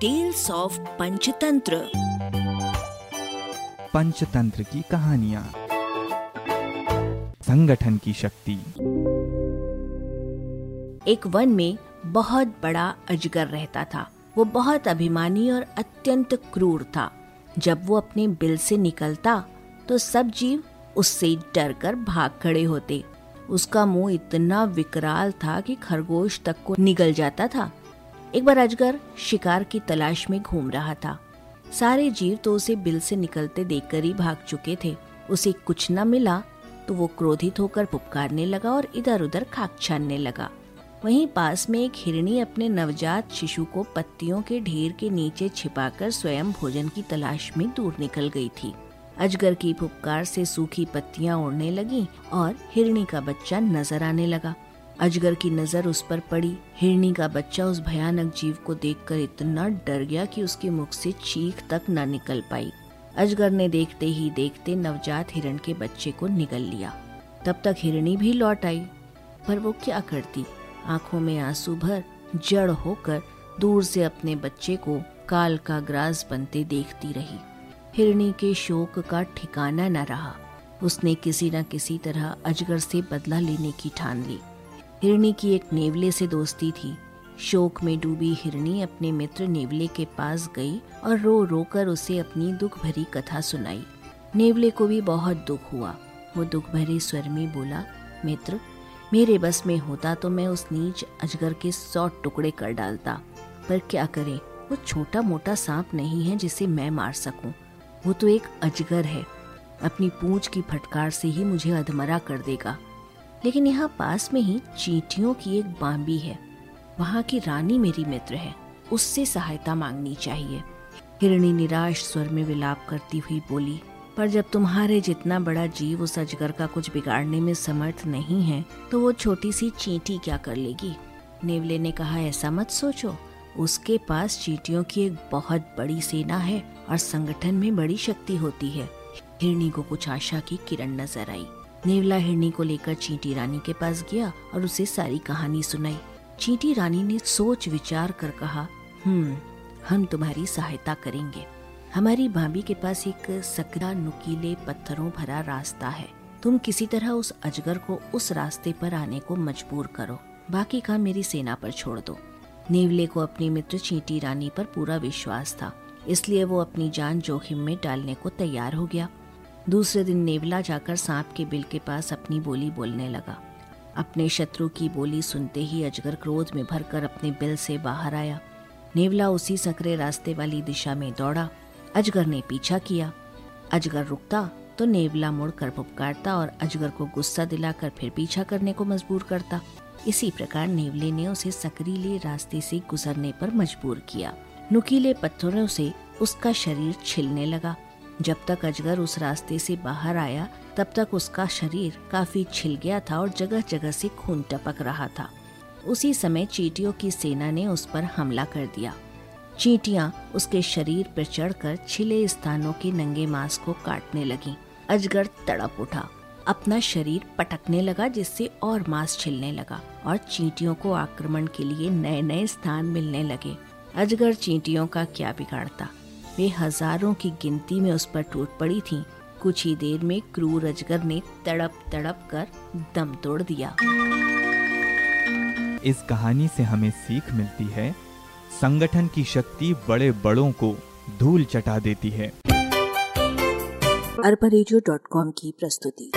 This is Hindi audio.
टेल्स ऑफ पंचतंत्र, पंचतंत्र की कहानियां। संगठन की शक्ति। एक वन में बहुत बड़ा अजगर रहता था। वो बहुत अभिमानी और अत्यंत क्रूर था। जब वो अपने बिल से निकलता तो सब जीव उससे डरकर भाग खड़े होते। उसका मुंह इतना विकराल था कि खरगोश तक को निगल जाता था। एक बार अजगर शिकार की तलाश में घूम रहा था। सारे जीव तो उसे बिल से निकलते देखकर ही भाग चुके थे। उसे कुछ न मिला तो वो क्रोधित होकर पुपकारने लगा और इधर उधर खाक छानने लगा। वहीं पास में एक हिरणी अपने नवजात शिशु को पत्तियों के ढेर के नीचे छिपाकर स्वयं भोजन की तलाश में दूर निकल गई थी। अजगर की पुपकार से सूखी पत्तियां उड़ने लगी और हिरणी का बच्चा नजर आने लगा। अजगर की नजर उस पर पड़ी। हिरणी का बच्चा उस भयानक जीव को देखकर इतना डर गया कि उसके मुख से चीख तक न निकल पाई। अजगर ने देखते ही देखते नवजात हिरण के बच्चे को निगल लिया। तब तक हिरणी भी लौट आई, पर वो क्या करती। आंखों में आंसू भर जड़ होकर दूर से अपने बच्चे को काल का ग्रास बनते देखती रही। हिरणी के शोक का ठिकाना न रहा। उसने किसी न किसी तरह अजगर से बदला लेने की ठान ली। हिरणी की एक नेवले से दोस्ती थी। शोक में डूबी हिरणी अपने मित्र नेवले के पास गई और रो रो कर उसे अपनी दुख भरी कथा सुनाई। नेवले को भी बहुत दुख हुआ। वो दुख भरे स्वर में बोला, मित्र, मेरे बस में होता तो मैं उस नीच अजगर के 100 टुकड़े कर डालता, पर क्या करें, वो छोटा मोटा सांप नहीं है जिसे मैं मार सकूं। वो तो एक अजगर है, अपनी पूंछ की फटकार से ही मुझे अधमरा कर देगा। लेकिन यहाँ पास में ही चींटियों की एक बांबी है, वहाँ की रानी मेरी मित्र है, उससे सहायता मांगनी चाहिए। हिरणी निराश स्वर में विलाप करती हुई बोली, पर जब तुम्हारे जितना बड़ा जीव उस अजगर का कुछ बिगाड़ने में समर्थ नहीं है तो वो छोटी सी चींटी क्या कर लेगी। नेवले ने कहा, ऐसा मत सोचो, उसके पास चींटियों की एक बहुत बड़ी सेना है और संगठन में बड़ी शक्ति होती है। हिरणी को कुछ आशा की किरण नजर आई। नेवला हिरणी को लेकर चींटी रानी के पास गया और उसे सारी कहानी सुनाई। चींटी रानी ने सोच विचार कर कहा, हम तुम्हारी सहायता करेंगे। हमारी भाभी के पास एक सकरा नुकीले पत्थरों भरा रास्ता है। तुम किसी तरह उस अजगर को उस रास्ते पर आने को मजबूर करो, बाकी काम मेरी सेना पर छोड़ दो। नेवले को अपने मित्र चींटी रानी पर पूरा विश्वास था, इसलिए वो अपनी जान जोखिम में डालने को तैयार हो गया। दूसरे दिन नेवला जाकर सांप के बिल के पास अपनी बोली बोलने लगा। अपने शत्रु की बोली सुनते ही अजगर क्रोध में भरकर अपने बिल से बाहर आया। नेवला उसी सकरे रास्ते वाली दिशा में दौड़ा। अजगर ने पीछा किया। अजगर रुकता तो नेवला मुड़कर पुकारता और अजगर को गुस्सा दिलाकर फिर पीछा करने को मजबूर करता। इसी प्रकार नेवले ने उसे सकरीले रास्ते से गुजरने पर मजबूर किया। नुकीले पत्थरों से उसका शरीर छिलने लगा। जब तक अजगर उस रास्ते से बाहर आया तब तक उसका शरीर काफी छिल गया था और जगह जगह से खून टपक रहा था। उसी समय चींटियों की सेना ने उस पर हमला कर दिया। चींटियां उसके शरीर पर चढ़कर छिले स्थानों के नंगे मांस को काटने लगीं। अजगर तड़प उठा, अपना शरीर पटकने लगा जिससे और मांस छिलने लगा और चींटियों को आक्रमण के लिए नए नए स्थान मिलने लगे। अजगर चींटियों का क्या बिगाड़ता, वे हजारों की गिनती में उस पर टूट पड़ी थीं। कुछ ही देर में क्रूर अजगर ने तड़प तड़प कर दम तोड़ दिया। इस कहानी से हमें सीख मिलती है, संगठन की शक्ति बड़े बड़ों को धूल चटा देती है। arparejo.com की प्रस्तुति।